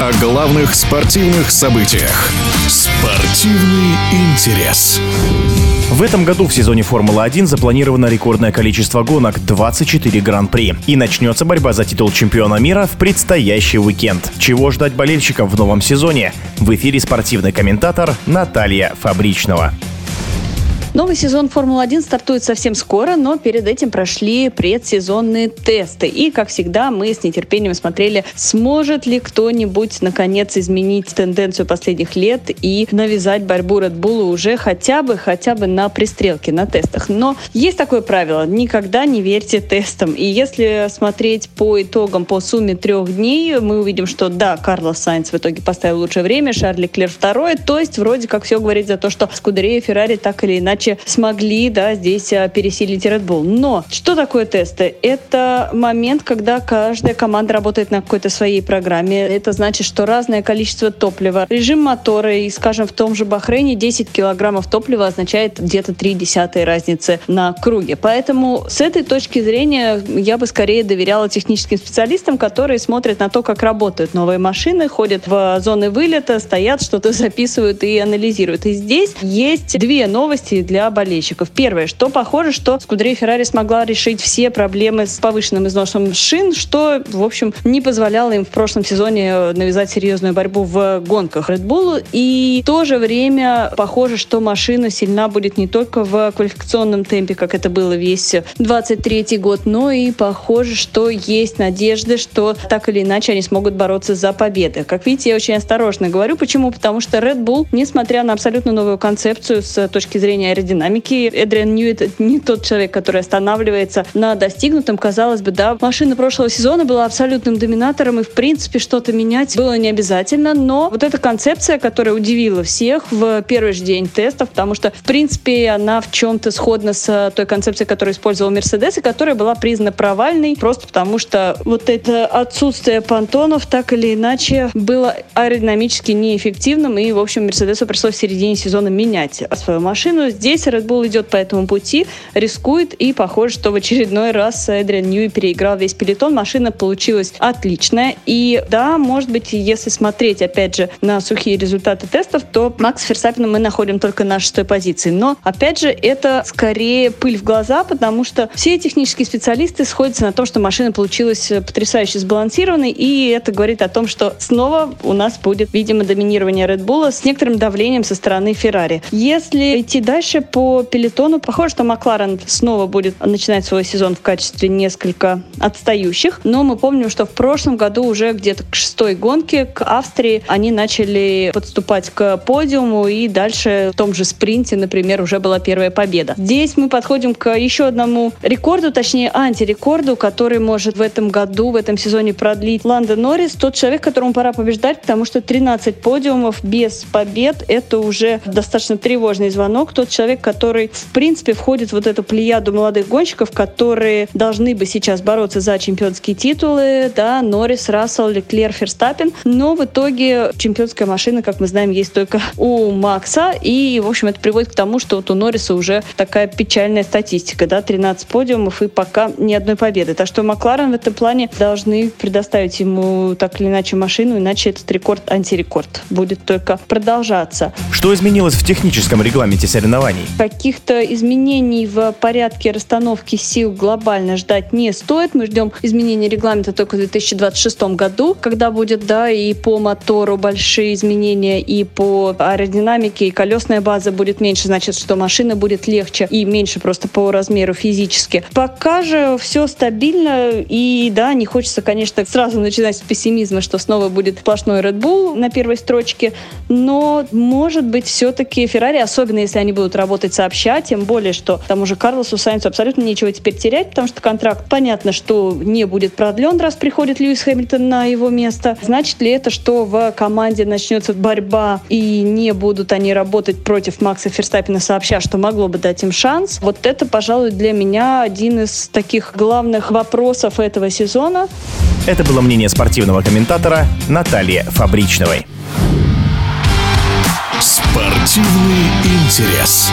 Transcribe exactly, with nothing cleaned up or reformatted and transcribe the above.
о главных спортивных событиях. Спортивный интерес. В этом году в сезоне Формулы-один запланировано рекордное количество гонок – двадцать четыре Гран-при. И начнется борьба за титул чемпиона мира в предстоящий уикенд. Чего ждать болельщиков в новом сезоне? В эфире спортивный комментатор Наталья Фабричнова. Новый сезон Формулы-один стартует совсем скоро, но перед этим прошли предсезонные тесты. И, как всегда, мы с нетерпением смотрели, сможет ли кто-нибудь, наконец, изменить тенденцию последних лет и навязать борьбу Red Bull уже хотя бы, хотя бы на пристрелке, на тестах. Но есть такое правило – никогда не верьте тестам. И если смотреть по итогам, по сумме трех дней, мы увидим, что да, Карлос Сайнц в итоге поставил лучшее время, Шарли Клер второе. То есть, вроде как, все говорит за то, что Scuderia Ferrari так или иначе смогли, да, здесь пересилить Red Bull. Но что такое тесты? Это момент, когда каждая команда работает на какой-то своей программе. Это значит, что разное количество топлива, режим мотора и, скажем, в том же Бахрейне десять килограммов топлива означает где-то три десятые разницы на круге. Поэтому с этой точки зрения я бы скорее доверяла техническим специалистам, которые смотрят на то, как работают новые машины, ходят в зоны вылета, стоят, что-то записывают и анализируют. И здесь есть две новости для болельщиков. Первое, что похоже, что Scuderia Ferrari смогла решить все проблемы с повышенным износом шин, что, в общем, не позволяло им в прошлом сезоне навязать серьезную борьбу в гонках Red Bull. И в то же время похоже, что машина сильна будет не только в квалификационном темпе, как это было весь двадцать третий год, но и похоже, что есть надежды, что так или иначе они смогут бороться за победы. Как видите, я очень осторожно говорю. Почему? Потому что Red Bull, несмотря на абсолютно новую концепцию с точки зрения динамики. Эдриан Ньюи не тот человек, который останавливается на достигнутом. Казалось бы, да, машина прошлого сезона была абсолютным доминатором, и, в принципе, что-то менять было не обязательно, но вот эта концепция, которая удивила всех в первый же день тестов, потому что, в принципе, она в чем-то сходна с той концепцией, которую использовал Мерседес, и которая была признана провальной, просто потому что вот это отсутствие понтонов так или иначе было аэродинамически неэффективным, и, в общем, Мерседесу пришлось в середине сезона менять свою машину. Здесь Здесь Red Bull идет по этому пути, рискует, и похоже, что в очередной раз Эдриан Ньюи переиграл весь пелетон. Машина получилась отличная. И да, может быть, если смотреть, опять же, на сухие результаты тестов, то Макс Ферстаппена мы находим только на шестой позиции. Но, опять же, это скорее пыль в глаза, потому что все технические специалисты сходятся на том, что машина получилась потрясающе сбалансированной, и это говорит о том, что снова у нас будет, видимо, доминирование Red Bull с некоторым давлением со стороны Ferrari. Если идти дальше по пелетону, похоже, что Макларен снова будет начинать свой сезон в качестве несколько отстающих. Но мы помним, что в прошлом году уже где-то к шестой гонке, к Австрии, они начали подступать к подиуму, и дальше в том же спринте, например, уже была первая победа. Здесь мы подходим к еще одному рекорду, точнее антирекорду, который может в этом году, в этом сезоне продлить Ландо Норрис, тот человек, которому пора побеждать, потому что тринадцать подиумов без побед — это уже достаточно тревожный звонок. Тот человек, который, в принципе, входит в вот эту плеяду молодых гонщиков, которые должны бы сейчас бороться за чемпионские титулы, да, Норрис, Рассел, Леклер, Ферстаппен, но в итоге чемпионская машина, как мы знаем, есть только у Макса, и, в общем, это приводит к тому, что вот у Норриса уже такая печальная статистика, да, тринадцать подиумов и пока ни одной победы, так что Макларен в этом плане должны предоставить ему так или иначе машину, иначе этот рекорд, антирекорд, будет только продолжаться. Что изменилось в техническом регламенте соревнований? Каких-то изменений в порядке расстановки сил глобально ждать не стоит. Мы ждем изменений регламента только в две тысячи двадцать шестом году, когда будет, да, и по мотору большие изменения, и по аэродинамике, и колесная база будет меньше, значит, что машина будет легче и меньше просто по размеру физически. Пока же все стабильно, и да, не хочется, конечно, сразу начинать с пессимизма, что снова будет сплошной Red Bull на первой строчке, но, может быть, все-таки Феррари, особенно если они будут работать работать сообща, тем более, что тому же Карлосу Сайнцу абсолютно нечего теперь терять, потому что контракт, понятно, что не будет продлен, раз приходит Льюис Хэмилтон на его место. Значит ли это, что в команде начнется борьба и не будут они работать против Макса Ферстаппена сообща, что могло бы дать им шанс? Вот это, пожалуй, для меня один из таких главных вопросов этого сезона. Это было мнение спортивного комментатора Натальи Фабричновой. Спортивный интерес.